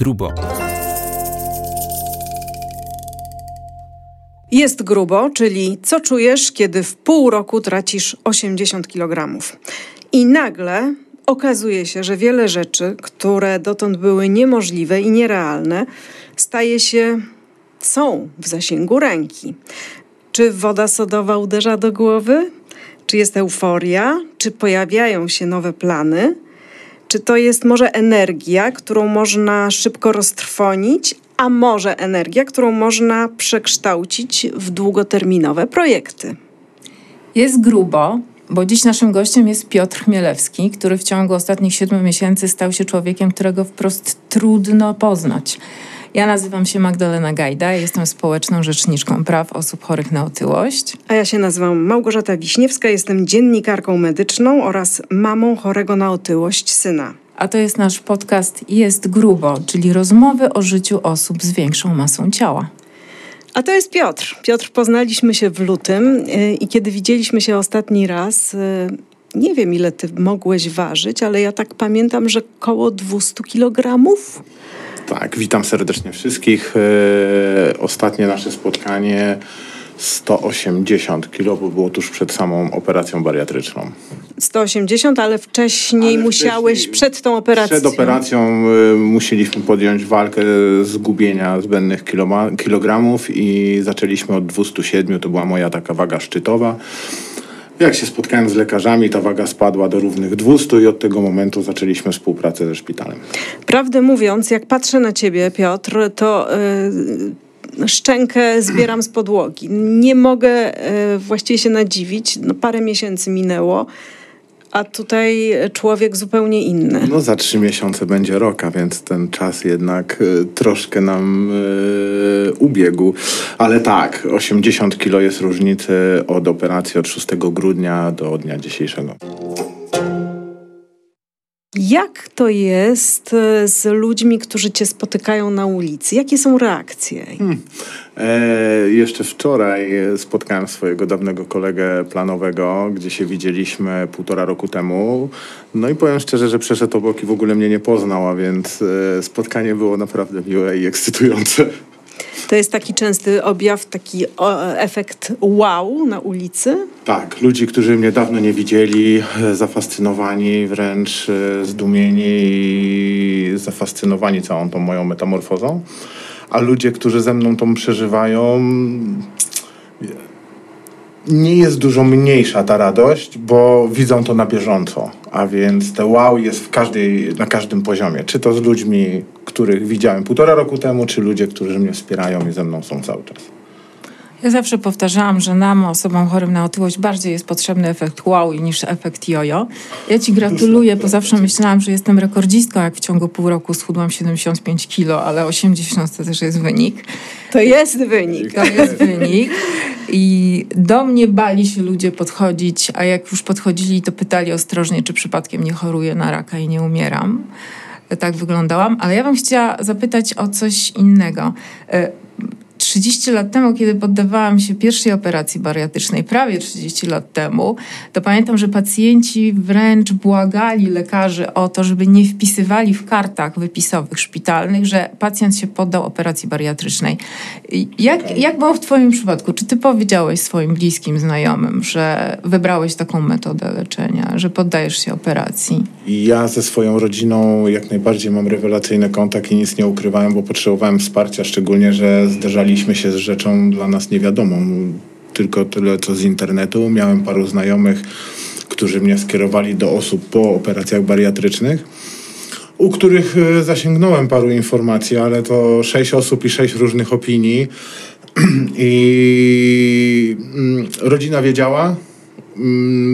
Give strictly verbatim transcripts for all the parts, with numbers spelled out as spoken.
grubo. Jest grubo, czyli co czujesz, kiedy w pół roku tracisz osiemdziesiąt kilogramów. I nagle okazuje się, że wiele rzeczy, które dotąd były niemożliwe i nierealne, staje się, są w zasięgu ręki. Czy woda sodowa uderza do głowy? Czy jest euforia? Czy pojawiają się nowe plany? Czy to jest może energia, którą można szybko roztrwonić, a może energia, którą można przekształcić w długoterminowe projekty? Jest grubo, bo dziś naszym gościem jest Piotr Chmielewski, który w ciągu ostatnich siedmiu miesięcy stał się człowiekiem, którego wprost trudno poznać. Ja nazywam się Magdalena Gajda, jestem społeczną rzeczniczką praw osób chorych na otyłość. A ja się nazywam Małgorzata Wiśniewska, jestem dziennikarką medyczną oraz mamą chorego na otyłość syna. A to jest nasz podcast Jest Grubo, czyli rozmowy o życiu osób z większą masą ciała. A to jest Piotr. Piotr poznaliśmy się w lutym i kiedy widzieliśmy się ostatni raz, nie wiem ile ty mogłeś ważyć, ale ja tak pamiętam, że koło dwieście kilogramów. Tak, witam serdecznie wszystkich. Ostatnie nasze spotkanie sto osiemdziesiąt kilo, bo było tuż przed samą operacją bariatryczną. sto osiemdziesiąt, ale wcześniej ale musiałeś, wcześniej, przed tą operacją... Przed operacją musieliśmy podjąć walkę zgubienia zbędnych kiloma, kilogramów i zaczęliśmy od dwieście siedem, to była moja taka waga szczytowa. Jak się spotkałem z lekarzami, ta waga spadła do równych dwieście i od tego momentu zaczęliśmy współpracę ze szpitalem. Prawdę mówiąc, jak patrzę na ciebie, Piotr, to yy, szczękę zbieram z podłogi. Nie mogę yy, właściwie się nadziwić. No, parę miesięcy minęło, a tutaj człowiek zupełnie inny. No za trzy miesiące będzie rok, a więc ten czas jednak y, troszkę nam y, ubiegł. Ale tak, osiemdziesiąt kilo jest różnicy od operacji od szóstego grudnia do dnia dzisiejszego. Jak to jest z ludźmi, którzy cię spotykają na ulicy? Jakie są reakcje? Hmm. E, jeszcze wczoraj spotkałem swojego dawnego kolegę planowego, gdzie się widzieliśmy półtora roku temu. No i powiem szczerze, że przeszedł obok i w ogóle mnie nie poznał, a więc e, spotkanie było naprawdę miłe i ekscytujące. To jest taki częsty objaw, taki efekt wow na ulicy? Tak, ludzi, którzy mnie dawno nie widzieli, zafascynowani, wręcz zdumieni i zafascynowani całą tą moją metamorfozą. A ludzie, którzy ze mną tą przeżywają, nie jest dużo mniejsza ta radość, bo widzą to na bieżąco. A więc te wow jest w każdej, na każdym poziomie. Czy to z ludźmi, których widziałem półtora roku temu, czy ludzie, którzy mnie wspierają i ze mną są cały czas. Ja zawsze powtarzałam, że nam, osobom chorym na otyłość, bardziej jest potrzebny efekt wow niż efekt jojo. Ja ci gratuluję, bo zawsze myślałam, że jestem rekordzistką, jak w ciągu pół roku schudłam siedemdziesiąt pięć kilo, ale osiemdziesiąt to też jest wynik. To jest wynik. To jest wynik. I do mnie bali się ludzie podchodzić, a jak już podchodzili, to pytali ostrożnie, czy przypadkiem nie choruję na raka i nie umieram. Tak wyglądałam, ale ja bym chciała zapytać o coś innego. trzydzieści lat temu, kiedy poddawałam się pierwszej operacji bariatrycznej, prawie trzydzieści lat temu, to pamiętam, że pacjenci wręcz błagali lekarzy o to, żeby nie wpisywali w kartach wypisowych szpitalnych, że pacjent się poddał operacji bariatrycznej. Jak, jak było w twoim przypadku? Czy ty powiedziałeś swoim bliskim, znajomym, że wybrałeś taką metodę leczenia, że poddajesz się operacji? Ja ze swoją rodziną jak najbardziej mam rewelacyjny kontakt i nic nie ukrywałem, bo potrzebowałem wsparcia, szczególnie, że zderzaliśmy się z rzeczą dla nas niewiadomą, tylko tyle co z internetu. Miałem paru znajomych, którzy mnie skierowali do osób po operacjach bariatrycznych, u których zasięgnąłem paru informacji, ale to sześć osób i sześć różnych opinii. I rodzina wiedziała,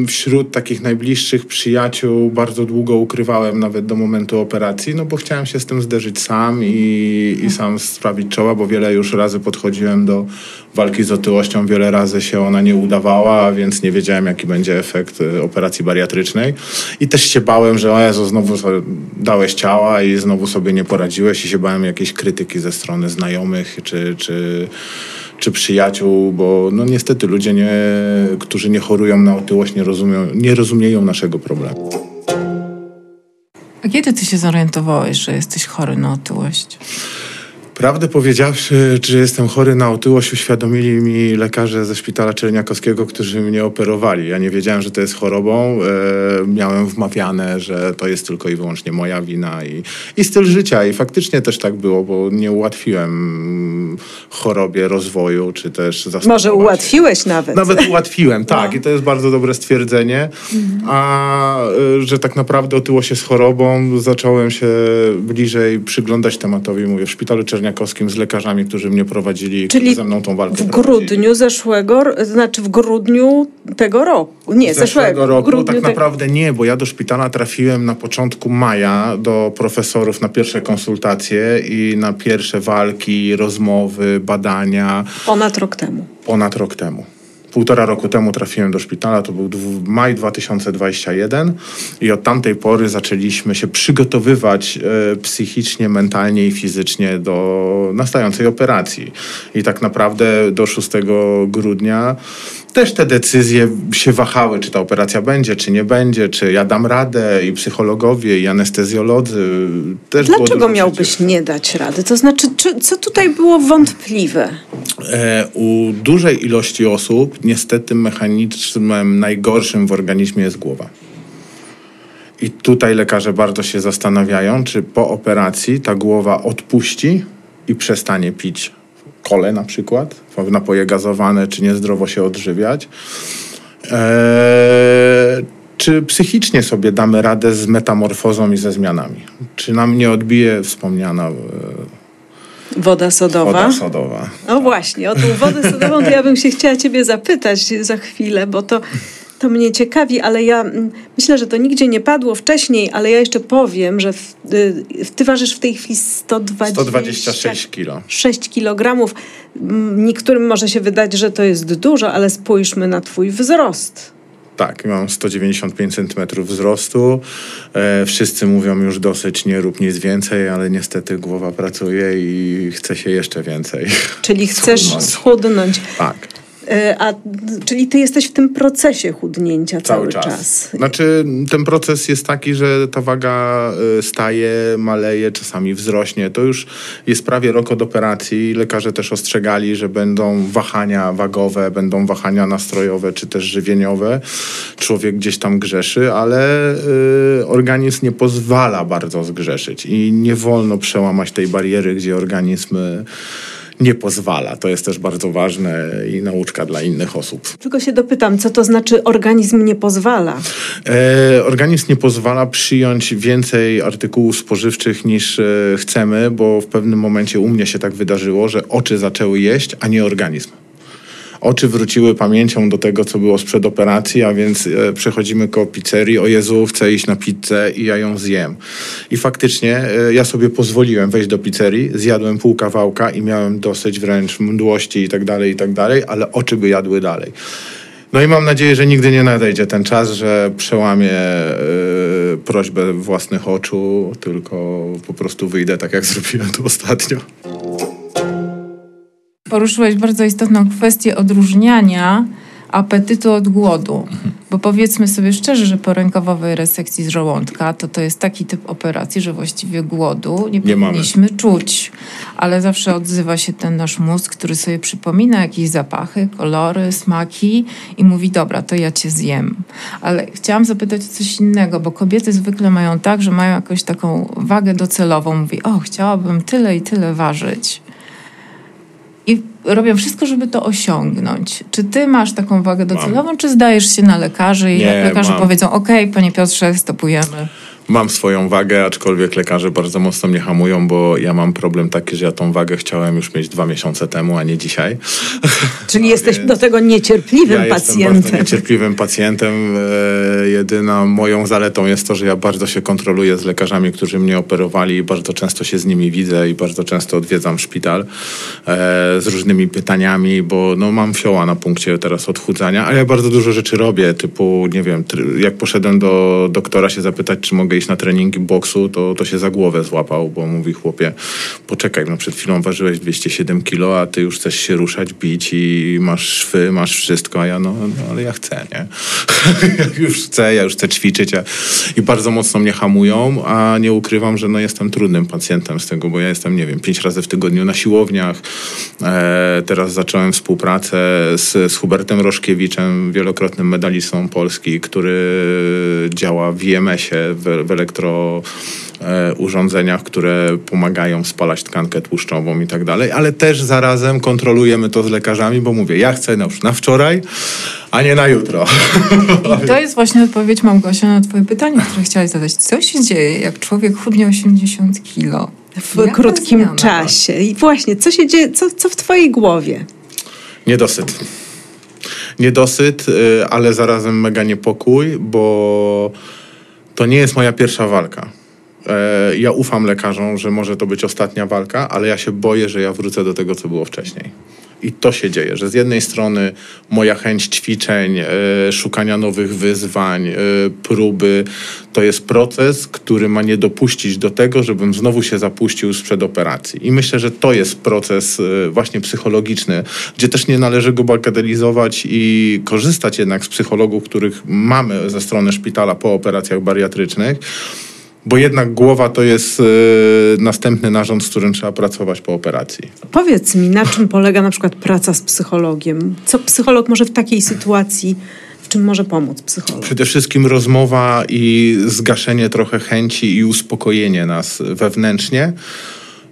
wśród takich najbliższych przyjaciół bardzo długo ukrywałem nawet do momentu operacji, no bo chciałem się z tym zderzyć sam i, i sam sprawić czoła, bo wiele już razy podchodziłem do walki z otyłością, wiele razy się ona nie udawała, więc nie wiedziałem, jaki będzie efekt operacji bariatrycznej i też się bałem, że o Jezu, znowu dałeś ciała i znowu sobie nie poradziłeś i się bałem jakiejś krytyki ze strony znajomych czy... czy czy przyjaciół, bo no niestety ludzie, nie, którzy nie chorują na otyłość, nie rozumieją, nie rozumieją naszego problemu. A kiedy ty się zorientowałeś, że jesteś chory na otyłość? Prawdę powiedziawszy, że jestem chory na otyłość, uświadomili mi lekarze ze szpitala Czerniakowskiego, którzy mnie operowali. Ja nie wiedziałem, że to jest chorobą. E, miałem wmawiane, że to jest tylko i wyłącznie moja wina i, i styl życia. I faktycznie też tak było, bo nie ułatwiłem chorobie rozwoju, czy też... Może ułatwiłeś nawet. Nawet ułatwiłem, tak. No. I to jest bardzo dobre stwierdzenie. Mhm. A że tak naprawdę otyłość jest chorobą, zacząłem się bliżej przyglądać tematowi. Mówię, w szpitalu Czerniakowskim z lekarzami, którzy mnie prowadzili, czyli ze mną tą walkę w grudniu prowadzili. zeszłego, znaczy w grudniu tego roku. Nie, zeszłego, zeszłego roku. Grudniu tak te... naprawdę nie, bo ja do szpitala trafiłem na początku maja do profesorów na pierwsze konsultacje i na pierwsze walki, rozmowy, badania. Ponad rok temu. Ponad rok temu. Półtora roku temu trafiłem do szpitala, to był maj dwa tysiące dwudziesty pierwszy i od tamtej pory zaczęliśmy się przygotowywać e, psychicznie, mentalnie i fizycznie do nastającej operacji. I tak naprawdę do szóstego grudnia też te decyzje się wahały, czy ta operacja będzie, czy nie będzie, czy ja dam radę, i psychologowie, i anestezjolodzy. Też Dlaczego miałbyś przecież... nie dać rady? To znaczy, czy, co tutaj było wątpliwe? E, u dużej ilości osób niestety mechanizmem najgorszym w organizmie jest głowa. I tutaj lekarze bardzo się zastanawiają, czy po operacji ta głowa odpuści i przestanie pić kole na przykład, napoje gazowane, czy niezdrowo się odżywiać. Eee, czy psychicznie sobie damy radę z metamorfozą i ze zmianami? Czy nam nie odbije wspomniana... E Woda sodowa. Woda sodowa. No właśnie, o tą wodę sodową to ja bym się chciała ciebie zapytać za chwilę, bo to, to mnie ciekawi, ale ja myślę, że to nigdzie nie padło wcześniej, ale ja jeszcze powiem, że w, ty ważysz w tej chwili sto dwadzieścia sześć kilo. sześć kilogramów. Niektórym może się wydać, że to jest dużo, ale spójrzmy na twój wzrost. Tak, mam sto dziewięćdziesiąt pięć centymetrów wzrostu. E, wszyscy mówią już dosyć, nie rób nic więcej, ale niestety głowa pracuje i chce się jeszcze więcej. Czyli chcesz schudnąć. schudnąć. Tak. E, a, czyli ty jesteś w tym procesie chudnięcia cały, cały czas. czas. Znaczy ten proces jest taki, że ta waga staje, maleje, czasami wzrośnie. To już jest prawie rok od operacji. Lekarze też ostrzegali, że będą wahania wagowe, będą wahania nastrojowe czy też żywieniowe. Człowiek gdzieś tam grzeszy, ale y, organizm nie pozwala bardzo zgrzeszyć i nie wolno przełamać tej bariery, gdzie organizm nie pozwala. To jest też bardzo ważne i nauczka dla innych osób. Tylko się dopytam, co to znaczy organizm nie pozwala? E, organizm nie pozwala przyjąć więcej artykułów spożywczych niż e, chcemy, bo w pewnym momencie u mnie się tak wydarzyło, że oczy zaczęły jeść, a nie organizm. Oczy wróciły pamięcią do tego, co było sprzed operacji, a więc e, przechodzimy koło pizzerii, o Jezu, chcę iść na pizzę i ja ją zjem. I faktycznie e, ja sobie pozwoliłem wejść do pizzerii, zjadłem pół kawałka i miałem dosyć wręcz mdłości i tak dalej, i tak dalej, ale oczy by jadły dalej. No i mam nadzieję, że nigdy nie nadejdzie ten czas, że przełamię yy, prośbę własnych oczu, tylko po prostu wyjdę tak, jak zrobiłem to ostatnio. Poruszyłeś bardzo istotną kwestię odróżniania apetytu od głodu, bo powiedzmy sobie szczerze, że po rękawowej resekcji z żołądka to to jest taki typ operacji, że właściwie głodu nie, nie powinniśmy mamy. czuć, ale zawsze odzywa się ten nasz mózg, który sobie przypomina jakieś zapachy, kolory, smaki i mówi, dobra, to ja cię zjem. Ale chciałam zapytać o coś innego, bo kobiety zwykle mają tak, że mają jakąś taką wagę docelową, mówi, o, chciałabym tyle i tyle ważyć. I robią wszystko, żeby to osiągnąć. Czy ty masz taką wagę docelową, mam. czy zdajesz się na lekarzy i Nie, lekarze mam. powiedzą, okej, panie Piotrze, stopujemy? Mam swoją wagę, aczkolwiek lekarze bardzo mocno mnie hamują, bo ja mam problem taki, że ja tą wagę chciałem już mieć dwa miesiące temu, a nie dzisiaj. Czyli jesteś do tego niecierpliwym ja pacjentem. Ja jestem bardzo niecierpliwym pacjentem. E, jedyną moją zaletą jest to, że ja bardzo się kontroluję z lekarzami, którzy mnie operowali i bardzo często się z nimi widzę i bardzo często odwiedzam szpital e, z różnymi pytaniami, bo no, mam fioła na punkcie teraz odchudzania, ale ja bardzo dużo rzeczy robię, typu, nie wiem, jak poszedłem do doktora się zapytać, czy mogę iść na treningi boksu, to, to się za głowę złapał, bo mówi, chłopie, poczekaj, no przed chwilą ważyłeś dwieście siedem kilo, a ty już chcesz się ruszać, bić i masz szwy, masz wszystko, a ja no, no ale ja chcę, nie? jak już chcę, ja już chcę ćwiczyć a, i bardzo mocno mnie hamują, a nie ukrywam, że no jestem trudnym pacjentem z tego, bo ja jestem, nie wiem, pięć razy w tygodniu na siłowniach, e, teraz zacząłem współpracę z, z Hubertem Roszkiewiczem, wielokrotnym medalistą Polski, który działa w I M S ie, w, w elektro... urządzeniach, które pomagają spalać tkankę tłuszczową i tak dalej, ale też zarazem kontrolujemy to z lekarzami, bo mówię, ja chcę już na wczoraj, a nie na jutro. I to jest właśnie odpowiedź, Małgosia, na twoje pytanie, które chciałaś zadać. Co się dzieje, jak człowiek chudnie osiemdziesiąt kilo? W Jaka krótkim zmiana? czasie. I właśnie, co się dzieje, co, co w twojej głowie? Niedosyt. Niedosyt, ale zarazem mega niepokój, bo to nie jest moja pierwsza walka. Ja ufam lekarzom, że może to być ostatnia walka, ale ja się boję, że ja wrócę do tego, co było wcześniej. I to się dzieje, że z jednej strony moja chęć ćwiczeń, szukania nowych wyzwań, próby, to jest proces, który ma nie dopuścić do tego, żebym znowu się zapuścił sprzed operacji. I myślę, że to jest proces właśnie psychologiczny, gdzie też nie należy go bagatelizować i korzystać jednak z psychologów, których mamy ze strony szpitala po operacjach bariatrycznych, bo jednak głowa to jest yy, następny narząd, z którym trzeba pracować po operacji. Powiedz mi, na czym polega na przykład praca z psychologiem? Co psycholog może w takiej sytuacji, w czym może pomóc psycholog? Przede wszystkim rozmowa i zgaszenie trochę chęci i uspokojenie nas wewnętrznie,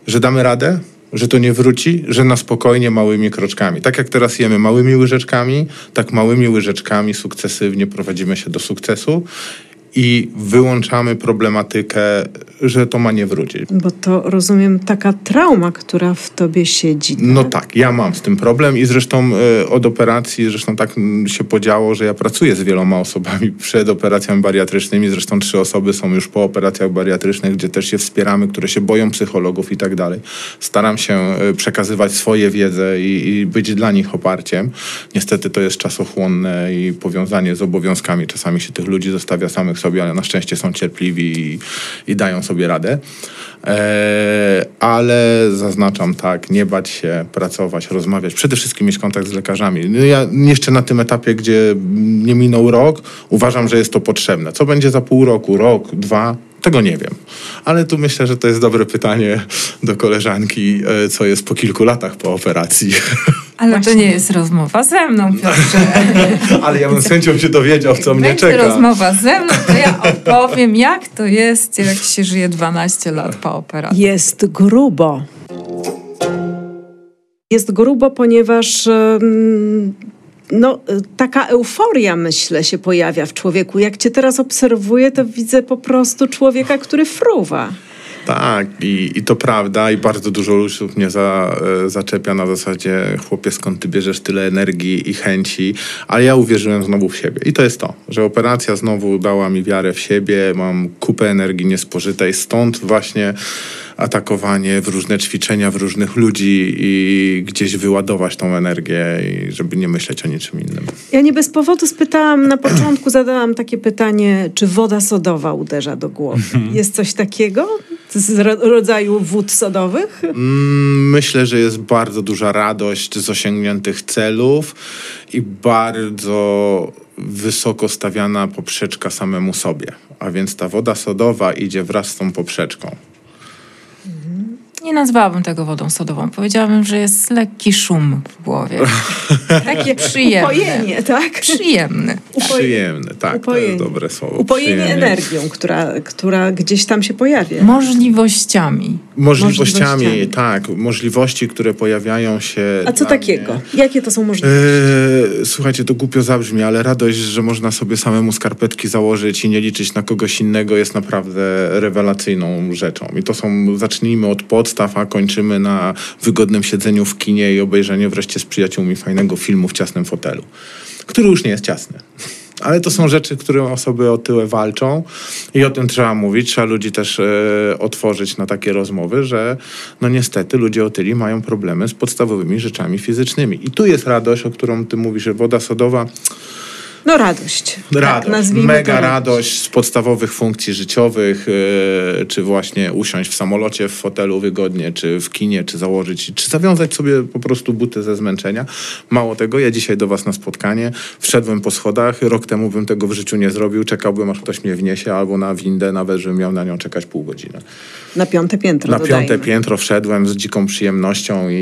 że damy radę, że to nie wróci, że na spokojnie małymi kroczkami. Tak jak teraz jemy małymi łyżeczkami, tak małymi łyżeczkami sukcesywnie prowadzimy się do sukcesu. I wyłączamy problematykę, że to ma nie wrócić. Bo to, rozumiem, taka trauma, która w tobie siedzi. Tak? No tak, ja mam z tym problem i zresztą y, od operacji, zresztą tak się podziało, że ja pracuję z wieloma osobami przed operacjami bariatrycznymi, zresztą trzy osoby są już po operacjach bariatrycznych, gdzie też się wspieramy, które się boją psychologów i tak dalej. Staram się przekazywać swoje wiedzę i, i być dla nich oparciem. Niestety to jest czasochłonne i powiązanie z obowiązkami. Czasami się tych ludzi zostawia samych sobie, ale na szczęście są cierpliwi i, i dają sobie radę. E, ale zaznaczam tak, nie bać się, pracować, rozmawiać. Przede wszystkim mieć kontakt z lekarzami. Ja jeszcze na tym etapie, gdzie nie minął rok, uważam, że jest to potrzebne. Co będzie za pół roku, rok, dwa? Tego nie wiem. Ale tu myślę, że to jest dobre pytanie do koleżanki, co jest po kilku latach po operacji. Ale Właśnie. to nie jest rozmowa ze mną, Piotrze. Ale ja bym z chęcią się dowiedział, co mnie czeka. Będzie rozmowa ze mną, to ja opowiem, jak to jest, jak się żyje dwanaście lat po operacji. Jest grubo. Jest grubo, ponieważ... Um, No, taka euforia, myślę, się pojawia w człowieku. Jak cię teraz obserwuję, to widzę po prostu człowieka, który fruwa. Tak, i, i to prawda, i bardzo dużo ludzi mnie za, zaczepia na zasadzie, chłopie, skąd ty bierzesz tyle energii i chęci, ale ja uwierzyłem znowu w siebie. I to jest to, że operacja znowu dała mi wiarę w siebie, mam kupę energii niespożytej, stąd właśnie atakowanie w różne ćwiczenia, w różnych ludzi i gdzieś wyładować tą energię, i żeby nie myśleć o niczym innym. Ja nie bez powodu spytałam na początku, zadałam takie pytanie, czy woda sodowa uderza do głowy? Jest coś takiego? Z rodzaju wód sodowych? Myślę, że jest bardzo duża radość z osiągniętych celów i bardzo wysoko stawiana poprzeczka samemu sobie. A więc ta woda sodowa idzie wraz z tą poprzeczką. Nie nazwałabym tego wodą sodową. Powiedziałabym, że jest lekki szum w głowie. Takie przyjemne. Upojenie, tak? Przyjemny. Upoj... Przyjemny, tak. Upojenie. To jest dobre słowo. Upojenie Przyjemnie. energią, która, która gdzieś tam się pojawia. Możliwościami. Możliwościami. Możliwościami, tak. Możliwości, które pojawiają się... A co takiego? Mnie. Jakie to są możliwości? Yy, słuchajcie, to głupio zabrzmi, ale radość, że można sobie samemu skarpetki założyć i nie liczyć na kogoś innego, jest naprawdę rewelacyjną rzeczą. I to są... Zacznijmy od podstaw, a kończymy na wygodnym siedzeniu w kinie i obejrzeniu wreszcie z przyjaciółmi fajnego filmu w ciasnym fotelu, który już nie jest ciasny. Ale to są rzeczy, które osoby o tyle walczą i o tym trzeba mówić. Trzeba ludzi też e, otworzyć na takie rozmowy, że no niestety ludzie otyli mają problemy z podstawowymi rzeczami fizycznymi. I tu jest radość, o którą ty mówisz, że woda sodowa... No radość. Radość, tak, mega radość z podstawowych funkcji życiowych, yy, czy właśnie usiąść w samolocie, w fotelu wygodnie, czy w kinie, czy założyć, czy zawiązać sobie po prostu buty ze zmęczenia. Mało tego, ja dzisiaj do was na spotkanie wszedłem po schodach, rok temu bym tego w życiu nie zrobił, czekałbym aż ktoś mnie wniesie, albo na windę, nawet żebym miał na nią czekać pół godziny. Na piąte piętro, Na dodajmy. piąte piętro wszedłem z dziką przyjemnością i,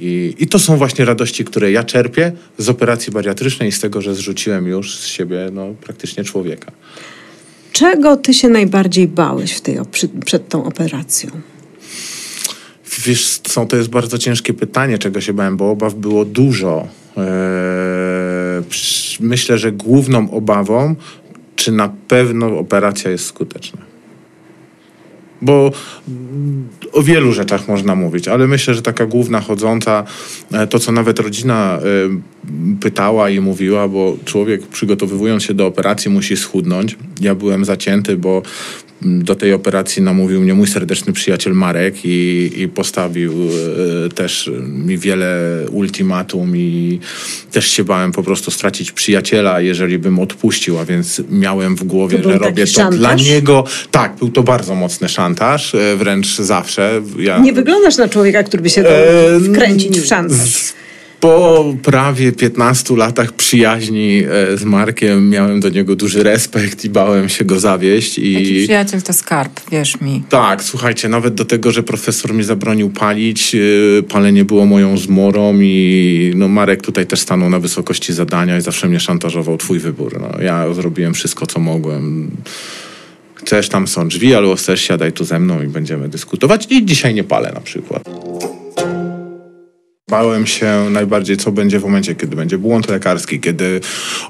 i, i to są właśnie radości, które ja czerpię z operacji bariatrycznej i z tego, że zrzuciłem już z siebie no, praktycznie człowieka. Czego ty się najbardziej bałeś w tej, przy, przed tą operacją? Wiesz, są, to jest bardzo ciężkie pytanie, czego się bałem, bo obaw było dużo. Eee, myślę, że główną obawą, czy na pewno operacja jest skuteczna. Bo o wielu rzeczach można mówić, ale myślę, że taka główna chodząca, to co nawet rodzina pytała i mówiła, bo człowiek przygotowywując się do operacji musi schudnąć. Ja byłem zacięty, bo do tej operacji namówił mnie mój serdeczny przyjaciel Marek i, i postawił też mi wiele ultimatum i też się bałem po prostu stracić przyjaciela, jeżeli bym odpuścił, a więc miałem w głowie, że robię to szantaż dla niego. Tak, był to bardzo mocny szantaż, wręcz zawsze. Ja... Nie wyglądasz na człowieka, który by się dał wkręcić w szantaż. Po prawie piętnastu latach przyjaźni z Markiem miałem do niego duży respekt i bałem się go zawieść. I... Taki przyjaciel to skarb, wierz mi. Tak, słuchajcie, nawet do tego, że profesor mi zabronił palić, palenie było moją zmorą i no Marek tutaj też stanął na wysokości zadania i zawsze mnie szantażował, twój wybór. No, ja zrobiłem wszystko, co mogłem. Chcesz, tam są drzwi, albo chcesz, siadaj tu ze mną i będziemy dyskutować. I dzisiaj nie palę na przykład. Bałem się najbardziej, co będzie w momencie, kiedy będzie błąd lekarski, kiedy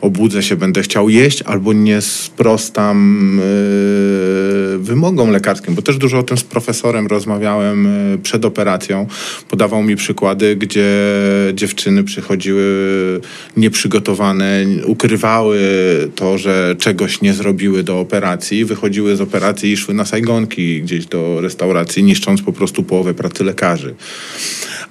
obudzę się, będę chciał jeść albo nie sprostam yy, wymogom lekarskim, bo też dużo o tym z profesorem rozmawiałem yy, przed operacją. Podawał mi przykłady, gdzie dziewczyny przychodziły nieprzygotowane, ukrywały to, że czegoś nie zrobiły do operacji, wychodziły z operacji i szły na sajgonki gdzieś do restauracji, niszcząc po prostu połowę pracy lekarzy.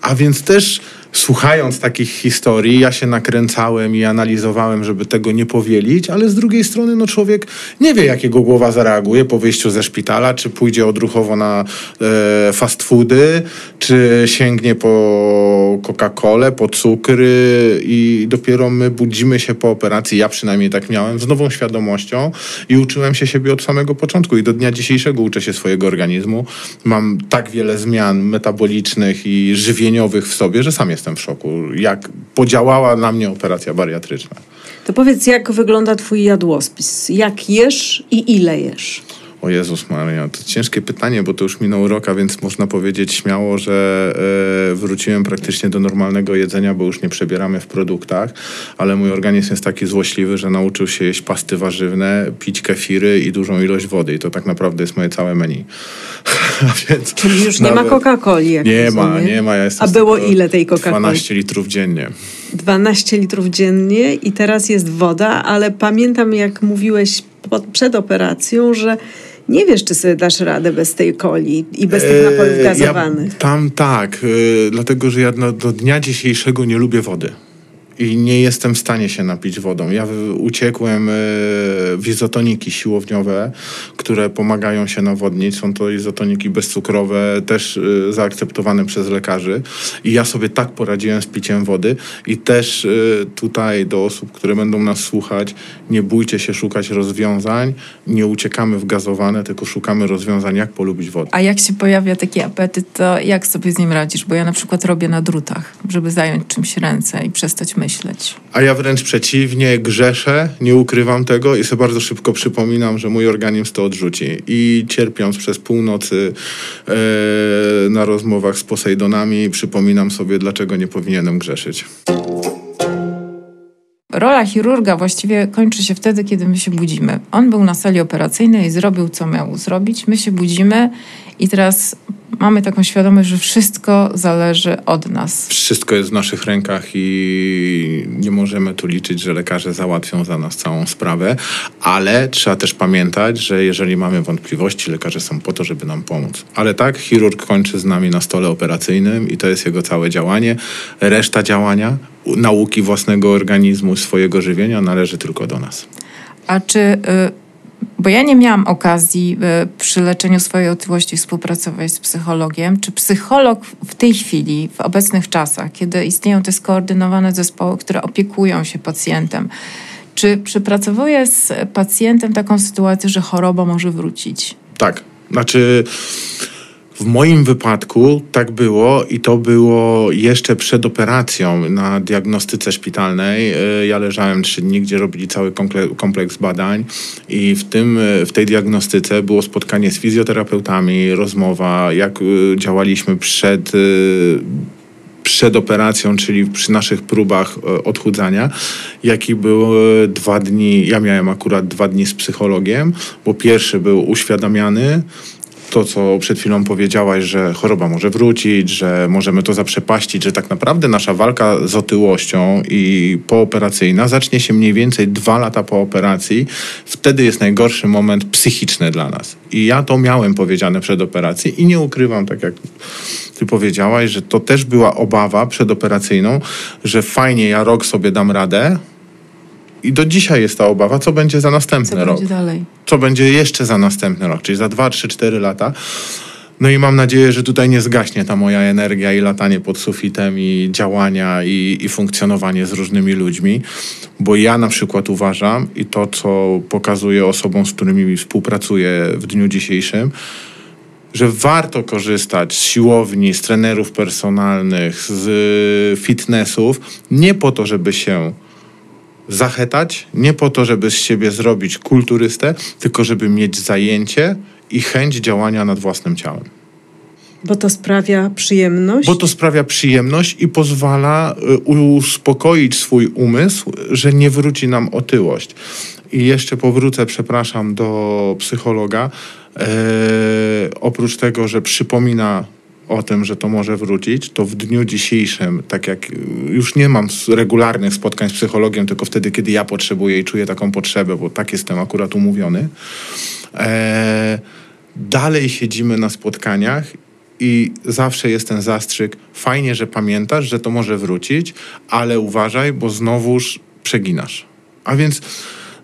A więc też słuchając takich historii, ja się nakręcałem i analizowałem, żeby tego nie powielić, ale z drugiej strony no człowiek nie wie, jak jego głowa zareaguje po wyjściu ze szpitala, czy pójdzie odruchowo na e, fast foody, czy sięgnie po Coca-Colę, po cukry i dopiero my budzimy się po operacji, ja przynajmniej tak miałem, z nową świadomością i uczyłem się siebie od samego początku i do dnia dzisiejszego uczę się swojego organizmu. Mam tak wiele zmian metabolicznych i żywieniowych w sobie, że sam jestem Jestem w szoku, jak podziałała na mnie operacja bariatryczna. To powiedz, jak wygląda twój jadłospis? Jak jesz i ile jesz? O Jezus Maria, to ciężkie pytanie, bo to już minął rok, a więc można powiedzieć śmiało, że yy, wróciłem praktycznie do normalnego jedzenia, bo już nie przebieramy w produktach, ale mój organizm jest taki złośliwy, że nauczył się jeść pasty warzywne, pić kefiry i dużą ilość wody i to tak naprawdę jest moje całe menu. Więc czyli już nie ma Coca-Coli, jak nie rozumiem. ma, nie ma. Ja a było ile tej Coca-Coli? dwanaście litrów dziennie. dwanaście litrów dziennie i teraz jest woda, ale pamiętam, jak mówiłeś pod, przed operacją, że nie wiesz, czy sobie dasz radę bez tej coli i bez tych napojów gazowanych. Ja, tam tak, yy, dlatego że ja no, do dnia dzisiejszego nie lubię wody. I nie jestem w stanie się napić wodą. Ja uciekłem w izotoniki siłowniowe, które pomagają się nawodnić. Są to izotoniki bezcukrowe, też zaakceptowane przez lekarzy. I ja sobie tak poradziłem z piciem wody. I też tutaj do osób, które będą nas słuchać, nie bójcie się szukać rozwiązań. Nie uciekamy w gazowane, tylko szukamy rozwiązań, jak polubić wodę. A jak się pojawia taki apetyt, to jak sobie z nim radzisz? Bo ja na przykład robię na drutach, żeby zająć czymś ręce i przestać myśleć. A ja wręcz przeciwnie, grzeszę, nie ukrywam tego i sobie bardzo szybko przypominam, że mój organizm to odrzuci. I cierpiąc przez północy yy, na rozmowach z Posejdonami, przypominam sobie, dlaczego nie powinienem grzeszyć. Rola chirurga właściwie kończy się wtedy, kiedy my się budzimy. On był na sali operacyjnej i zrobił, co miał zrobić. My się budzimy i teraz mamy taką świadomość, że wszystko zależy od nas. Wszystko jest w naszych rękach i nie możemy tu liczyć, że lekarze załatwią za nas całą sprawę, ale trzeba też pamiętać, że jeżeli mamy wątpliwości, lekarze są po to, żeby nam pomóc. Ale tak, chirurg kończy z nami na stole operacyjnym i to jest jego całe działanie. Reszta działania nauki własnego organizmu, swojego żywienia należy tylko do nas. A czy... Y Bo ja nie miałam okazji przy leczeniu swojej otyłości współpracować z psychologiem. Czy psycholog w tej chwili, w obecnych czasach, kiedy istnieją te skoordynowane zespoły, które opiekują się pacjentem, czy przepracowuje z pacjentem taką sytuację, że choroba może wrócić? Tak. Znaczy... W moim wypadku tak było i to było jeszcze przed operacją na diagnostyce szpitalnej. Ja leżałem trzy dni, gdzie robili cały kompleks badań i w, tym, w tej diagnostyce było spotkanie z fizjoterapeutami, rozmowa, jak działaliśmy przed, przed operacją, czyli przy naszych próbach odchudzania, jak i były dwa dni, ja miałem akurat dwa dni z psychologiem, bo pierwszy był uświadamiany, to, co przed chwilą powiedziałaś, że choroba może wrócić, że możemy to zaprzepaścić, że tak naprawdę nasza walka z otyłością i pooperacyjna zacznie się mniej więcej dwa lata po operacji. Wtedy jest najgorszy moment psychiczny dla nas. I ja to miałem powiedziane przed operacją i nie ukrywam, tak jak ty powiedziałaś, że to też była obawa przedoperacyjną, że fajnie, ja rok sobie dam radę, i do dzisiaj jest ta obawa, co będzie za następny co rok. Co będzie dalej. Co będzie jeszcze za następny rok, czyli za dwa, trzy, cztery lata. No i mam nadzieję, że tutaj nie zgaśnie ta moja energia i latanie pod sufitem i działania i, i funkcjonowanie z różnymi ludźmi, bo ja na przykład uważam i to, co pokazuję osobom, z którymi współpracuję w dniu dzisiejszym, że warto korzystać z siłowni, z trenerów personalnych, z fitnessów, nie po to, żeby się zachetać, nie po to, żeby z siebie zrobić kulturystę, tylko żeby mieć zajęcie i chęć działania nad własnym ciałem. Bo to sprawia przyjemność? Bo to sprawia przyjemność i pozwala uspokoić swój umysł, że nie wróci nam otyłość. I jeszcze powrócę, przepraszam, do psychologa. Eee, oprócz tego, że przypomina o tym, że to może wrócić, to w dniu dzisiejszym, tak jak już nie mam regularnych spotkań z psychologiem, tylko wtedy, kiedy ja potrzebuję i czuję taką potrzebę, bo tak jestem akurat umówiony, eee, dalej siedzimy na spotkaniach i zawsze jest ten zastrzyk, fajnie, że pamiętasz, że to może wrócić, ale uważaj, bo znowuż przeginasz. A więc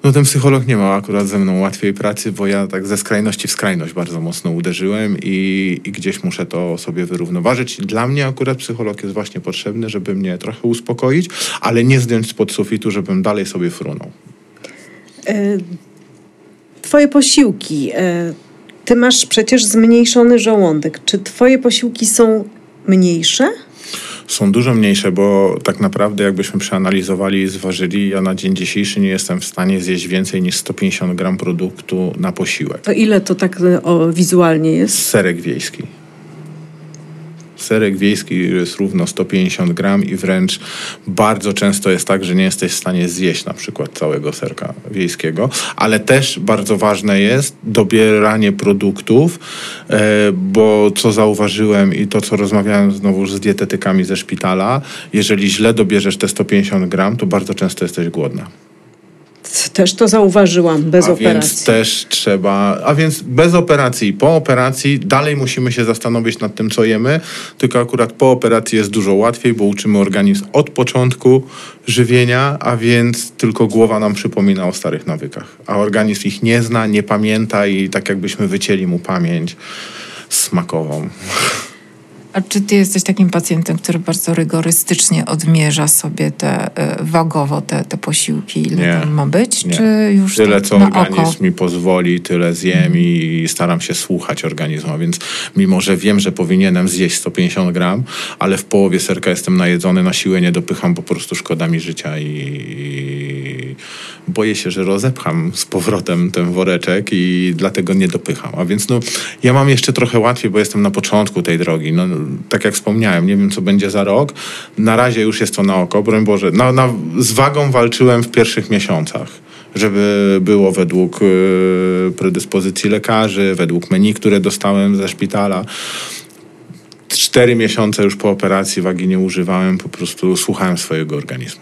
no ten psycholog nie ma akurat ze mną łatwiej pracy, bo ja tak ze skrajności w skrajność bardzo mocno uderzyłem i, i gdzieś muszę to sobie wyrównoważyć. Dla mnie akurat psycholog jest właśnie potrzebny, żeby mnie trochę uspokoić, ale nie zdjąć spod sufitu, żebym dalej sobie frunął. E, twoje posiłki. E, ty masz przecież zmniejszony żołądek. Czy twoje posiłki są mniejsze? Są dużo mniejsze, bo tak naprawdę jakbyśmy przeanalizowali i zważyli, ja na dzień dzisiejszy nie jestem w stanie zjeść więcej niż sto pięćdziesiąt gram produktu na posiłek. To ile to tak o, wizualnie jest? Serek wiejski. Serek wiejski jest równo sto pięćdziesiąt gram i wręcz bardzo często jest tak, że nie jesteś w stanie zjeść na przykład całego serka wiejskiego, ale też bardzo ważne jest dobieranie produktów, bo co zauważyłem i to, co rozmawiałem znowu z dietetykami ze szpitala, jeżeli źle dobierzesz te sto pięćdziesiąt gram, to bardzo często jesteś głodna. Też to zauważyłam, bez a operacji. Więc też trzeba, a więc bez operacji, po operacji dalej musimy się zastanowić nad tym, co jemy, tylko akurat po operacji jest dużo łatwiej, bo uczymy organizm od początku żywienia, a więc tylko głowa nam przypomina o starych nawykach, a organizm ich nie zna, nie pamięta i tak jakbyśmy wycięli mu pamięć smakową. A czy ty jesteś takim pacjentem, który bardzo rygorystycznie odmierza sobie te, wagowo te, te posiłki, ile nie, tam ma być? Nie. Czy już tyle, co organizm oko? Mi pozwoli, tyle zjem mm. i staram się słuchać organizmu. Więc mimo, że wiem, że powinienem zjeść sto pięćdziesiąt gram, ale w połowie serka jestem najedzony, na siłę nie dopycham, po prostu szkoda mi życia i, i boję się, że rozepcham z powrotem ten woreczek i dlatego nie dopycham. A więc no, ja mam jeszcze trochę łatwiej, bo jestem na początku tej drogi. No, tak jak wspomniałem, nie wiem, co będzie za rok. Na razie już jest to na oko, broń Boże. Na, na, z wagą walczyłem w pierwszych miesiącach, żeby było według y, predyspozycji lekarzy, według menu, które dostałem ze szpitala. Cztery miesiące już po operacji wagi nie używałem, po prostu słuchałem swojego organizmu.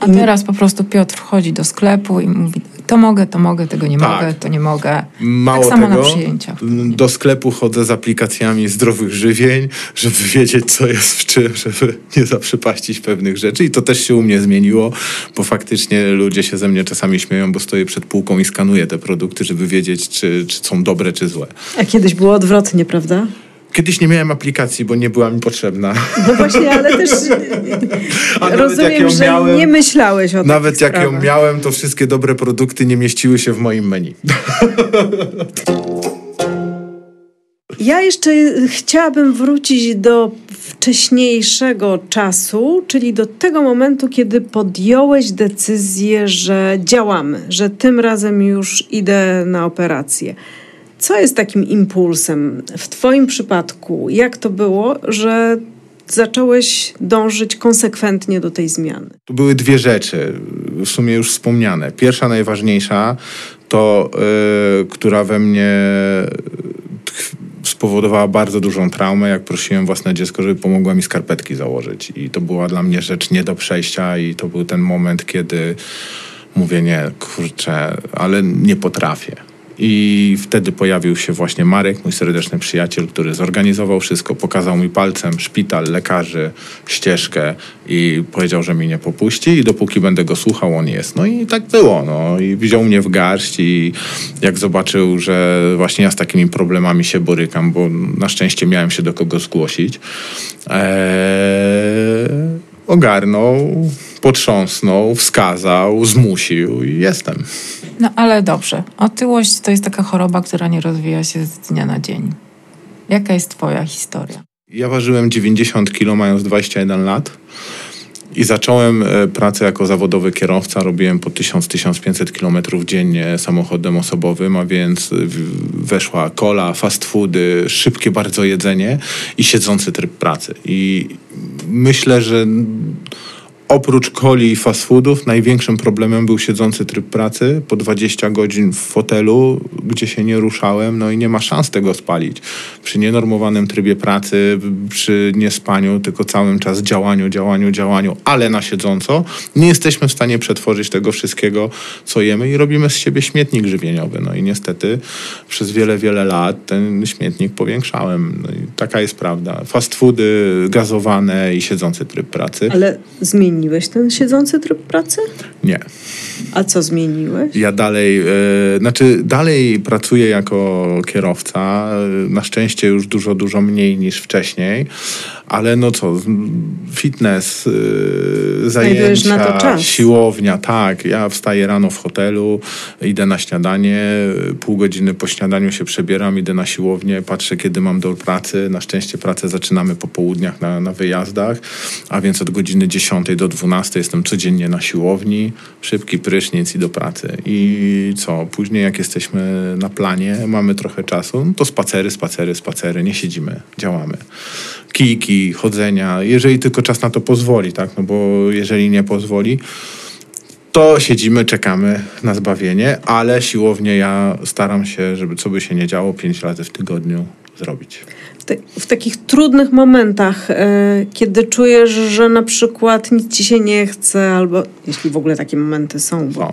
A teraz po prostu Piotr wchodzi do sklepu i mówi... to mogę, to mogę, tego nie tak. mogę, to nie mogę. Mało tak samo tego, na przyjęciach. Do sklepu chodzę z aplikacjami zdrowych żywień, żeby wiedzieć, co jest w czym, żeby nie zaprzepaścić pewnych rzeczy. I to też się u mnie zmieniło, bo faktycznie ludzie się ze mnie czasami śmieją, bo stoję przed półką i skanuję te produkty, żeby wiedzieć, czy, czy są dobre, czy złe. A kiedyś było odwrotnie, prawda? Kiedyś nie miałem aplikacji, bo nie była mi potrzebna. No właśnie, ale też rozumiem, że miałem, nie myślałeś o tym. Nawet jak sprawach. ją miałem, to wszystkie dobre produkty nie mieściły się w moim menu. Ja jeszcze chciałabym wrócić do wcześniejszego czasu, czyli do tego momentu, kiedy podjąłeś decyzję, że działamy, że tym razem już idę na operację. Co jest takim impulsem w twoim przypadku? Jak to było, że zacząłeś dążyć konsekwentnie do tej zmiany? Tu były dwie rzeczy, w sumie już wspomniane. Pierwsza, najważniejsza, to yy, która we mnie spowodowała bardzo dużą traumę, jak prosiłem własne dziecko, żeby pomogła mi skarpetki założyć. I to była dla mnie rzecz nie do przejścia i to był ten moment, kiedy mówię, nie, kurczę, ale nie potrafię. I wtedy pojawił się właśnie Marek, mój serdeczny przyjaciel, który zorganizował wszystko, pokazał mi palcem szpital, lekarzy, ścieżkę i powiedział, że mi nie popuści i dopóki będę go słuchał, on jest. No i tak było. No. I wziął mnie w garść i jak zobaczył, że właśnie ja z takimi problemami się borykam, bo na szczęście miałem się do kogo zgłosić, ee, ogarnął, potrząsnął, wskazał, zmusił i jestem. No ale dobrze, otyłość to jest taka choroba, która nie rozwija się z dnia na dzień. Jaka jest twoja historia? Ja ważyłem dziewięćdziesiąt kilo mając dwadzieścia jeden lat i zacząłem pracę jako zawodowy kierowca. Robiłem po tysiąc do tysiąca pięciuset kilometrów dziennie samochodem osobowym, a więc weszła kola, fast foody, szybkie bardzo jedzenie i siedzący tryb pracy. I myślę, że oprócz coli i fast foodów największym problemem był siedzący tryb pracy po dwadzieścia godzin w fotelu, gdzie się nie ruszałem, no i nie ma szans tego spalić. Przy nienormowanym trybie pracy, przy niespaniu, tylko cały czas działaniu, działaniu, działaniu, ale na siedząco nie jesteśmy w stanie przetworzyć tego wszystkiego, co jemy i robimy z siebie śmietnik żywieniowy. No i niestety przez wiele, wiele lat ten śmietnik powiększałem. No i taka jest prawda. Fast foody, gazowane i siedzący tryb pracy. Ale zmieni Zmieniłeś ten siedzący tryb pracy? Nie. A co zmieniłeś? Ja dalej, yy, znaczy dalej pracuję jako kierowca, yy, na szczęście już dużo, dużo mniej niż wcześniej, ale no co, fitness, yy, zajęcia, na to czas. Siłownia, tak, ja wstaję rano w hotelu, idę na śniadanie, pół godziny po śniadaniu się przebieram, idę na siłownię, patrzę kiedy mam do pracy, na szczęście pracę zaczynamy po południach na, na wyjazdach, a więc od godziny dziesiątej do dwunastej jestem codziennie na siłowni, szybki prysznic i do pracy. I co? Później jak jesteśmy na planie, mamy trochę czasu, no to spacery, spacery, spacery, nie siedzimy, działamy. Kijki, chodzenia, jeżeli tylko czas na to pozwoli, tak? No bo jeżeli nie pozwoli, to siedzimy, czekamy na zbawienie, ale siłownie ja staram się, żeby co by się nie działo, pięć razy w tygodniu zrobić. W, te, w takich trudnych momentach, yy, kiedy czujesz, że na przykład nic ci się nie chce, albo jeśli w ogóle takie momenty są, bo, są.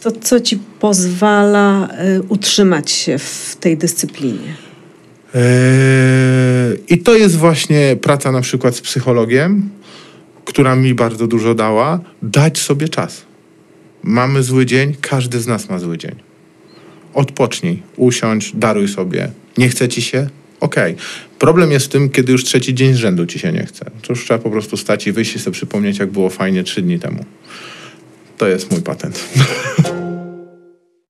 to co ci pozwala yy, utrzymać się w tej dyscyplinie? Yy, I to jest właśnie praca na przykład z psychologiem, która mi bardzo dużo dała, dać sobie czas. Mamy zły dzień, każdy z nas ma zły dzień. Odpocznij, usiądź, daruj sobie. Nie chce ci się? Okej. Okay. Problem jest w tym, kiedy już trzeci dzień z rzędu ci się nie chce. To już trzeba po prostu stać i wyjść i sobie przypomnieć, jak było fajnie trzy dni temu. To jest mój patent.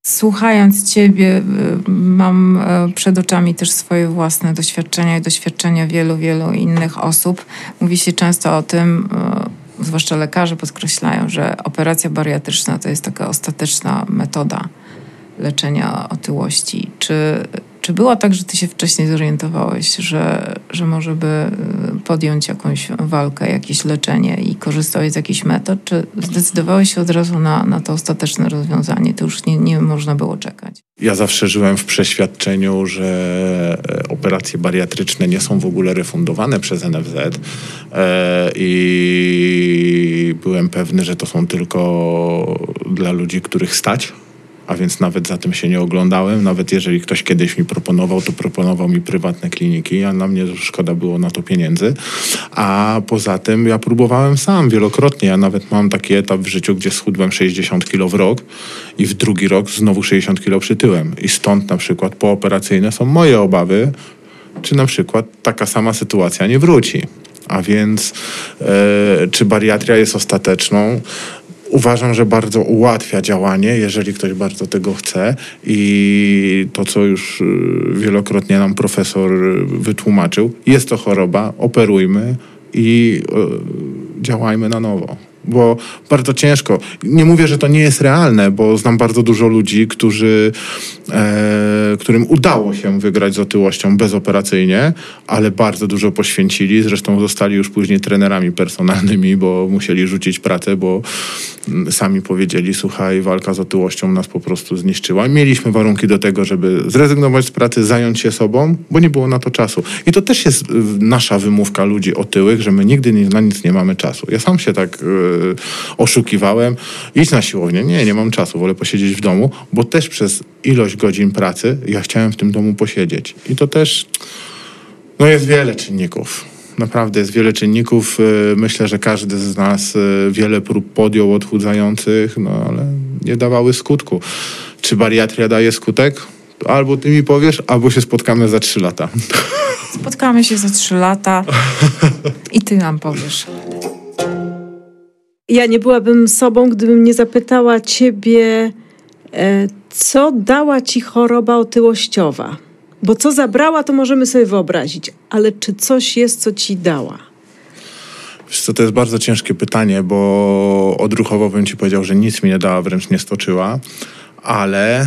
Słuchając ciebie, mam przed oczami też swoje własne doświadczenia i doświadczenia wielu, wielu innych osób. Mówi się często o tym, zwłaszcza lekarze podkreślają, że operacja bariatryczna to jest taka ostateczna metoda leczenia otyłości. Czy, czy było tak, że ty się wcześniej zorientowałeś, że, że może by podjąć jakąś walkę, jakieś leczenie i korzystałeś z jakichś metod? Czy zdecydowałeś się od razu na, na to ostateczne rozwiązanie? To już nie, nie można było czekać. Ja zawsze żyłem w przeświadczeniu, że operacje bariatryczne nie są w ogóle refundowane przez N F Z i byłem pewny, że to są tylko dla ludzi, których stać, a więc nawet za tym się nie oglądałem. Nawet jeżeli ktoś kiedyś mi proponował, to proponował mi prywatne kliniki, a na mnie szkoda było na to pieniędzy. A poza tym ja próbowałem sam wielokrotnie. Ja nawet mam taki etap w życiu, gdzie schudłem sześćdziesiąt kilo w rok i w drugi rok znowu sześćdziesiąt kilo przytyłem. I stąd na przykład pooperacyjne są moje obawy, czy na przykład taka sama sytuacja nie wróci. A więc yy, czy bariatria jest ostateczną? Uważam, że bardzo ułatwia działanie, jeżeli ktoś bardzo tego chce, i to, co już wielokrotnie nam profesor wytłumaczył, jest to choroba, operujmy i działajmy na nowo. Bo bardzo ciężko. Nie mówię, że to nie jest realne, bo znam bardzo dużo ludzi, którzy, e, którym udało się wygrać z otyłością bezoperacyjnie, ale bardzo dużo poświęcili. Zresztą zostali już później trenerami personalnymi, bo musieli rzucić pracę, bo sami powiedzieli: słuchaj, walka z otyłością nas po prostu zniszczyła. Mieliśmy warunki do tego, żeby zrezygnować z pracy, zająć się sobą, bo nie było na to czasu. I to też jest nasza wymówka ludzi otyłych, że my nigdy na nic nie mamy czasu. Ja sam się tak oszukiwałem. Idź na siłownię. Nie, nie mam czasu, wolę posiedzieć w domu, bo też przez ilość godzin pracy ja chciałem w tym domu posiedzieć. I to też, no, jest wiele czynników. Naprawdę jest wiele czynników. Myślę, że każdy z nas wiele prób podjął odchudzających, no ale nie dawały skutku. Czy bariatria daje skutek? Albo ty mi powiesz, albo się spotkamy za trzy lata. Spotkamy się za trzy lata i ty nam powiesz. Ja nie byłabym sobą, gdybym nie zapytała ciebie, co dała ci choroba otyłościowa? Bo co zabrała, to możemy sobie wyobrazić. Ale czy coś jest, co ci dała? Wiesz co, to jest bardzo ciężkie pytanie, bo odruchowo bym ci powiedział, że nic mi nie dała, wręcz nie stoczyła. Ale e,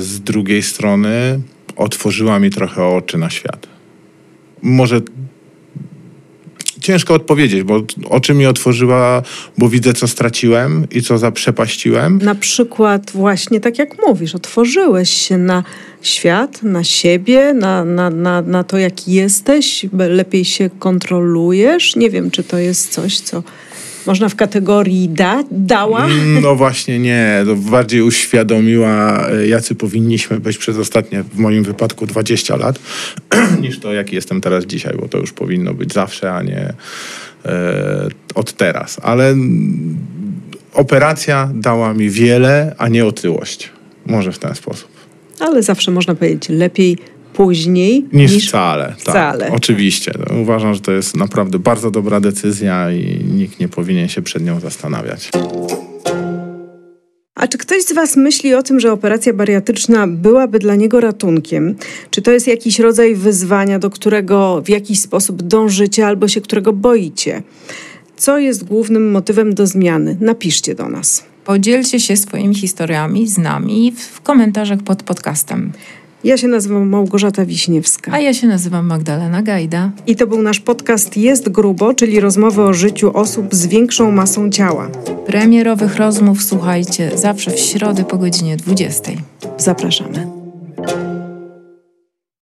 z drugiej strony otworzyła mi trochę oczy na świat. Może... Ciężko odpowiedzieć, bo oczy mi otworzyła, bo widzę, co straciłem i co zaprzepaściłem. Na przykład właśnie tak jak mówisz, otworzyłeś się na świat, na siebie, na, na, na, na to, jaki jesteś, lepiej się kontrolujesz. Nie wiem, czy to jest coś, co można w kategorii da, dała? No właśnie nie. To bardziej uświadomiła, jacy powinniśmy być przez ostatnie, w moim wypadku, dwadzieścia lat, niż to, jaki jestem teraz dzisiaj, bo to już powinno być zawsze, a nie e, od teraz. Ale operacja dała mi wiele, a nie otyłość. Może w ten sposób. Ale zawsze można powiedzieć lepiej później niż, niż wcale. wcale. Tak, oczywiście. Uważam, że to jest naprawdę bardzo dobra decyzja i nikt nie powinien się przed nią zastanawiać. A czy ktoś z was myśli o tym, że operacja bariatryczna byłaby dla niego ratunkiem? Czy to jest jakiś rodzaj wyzwania, do którego w jakiś sposób dążycie albo się którego boicie? Co jest głównym motywem do zmiany? Napiszcie do nas. Podzielcie się swoimi historiami z nami w komentarzach pod podcastem. Ja się nazywam Małgorzata Wiśniewska. A ja się nazywam Magdalena Gajda. I to był nasz podcast Jest Grubo, czyli rozmowy o życiu osób z większą masą ciała. Premierowych rozmów słuchajcie zawsze w środę po godzinie dwudziestej. Zapraszamy.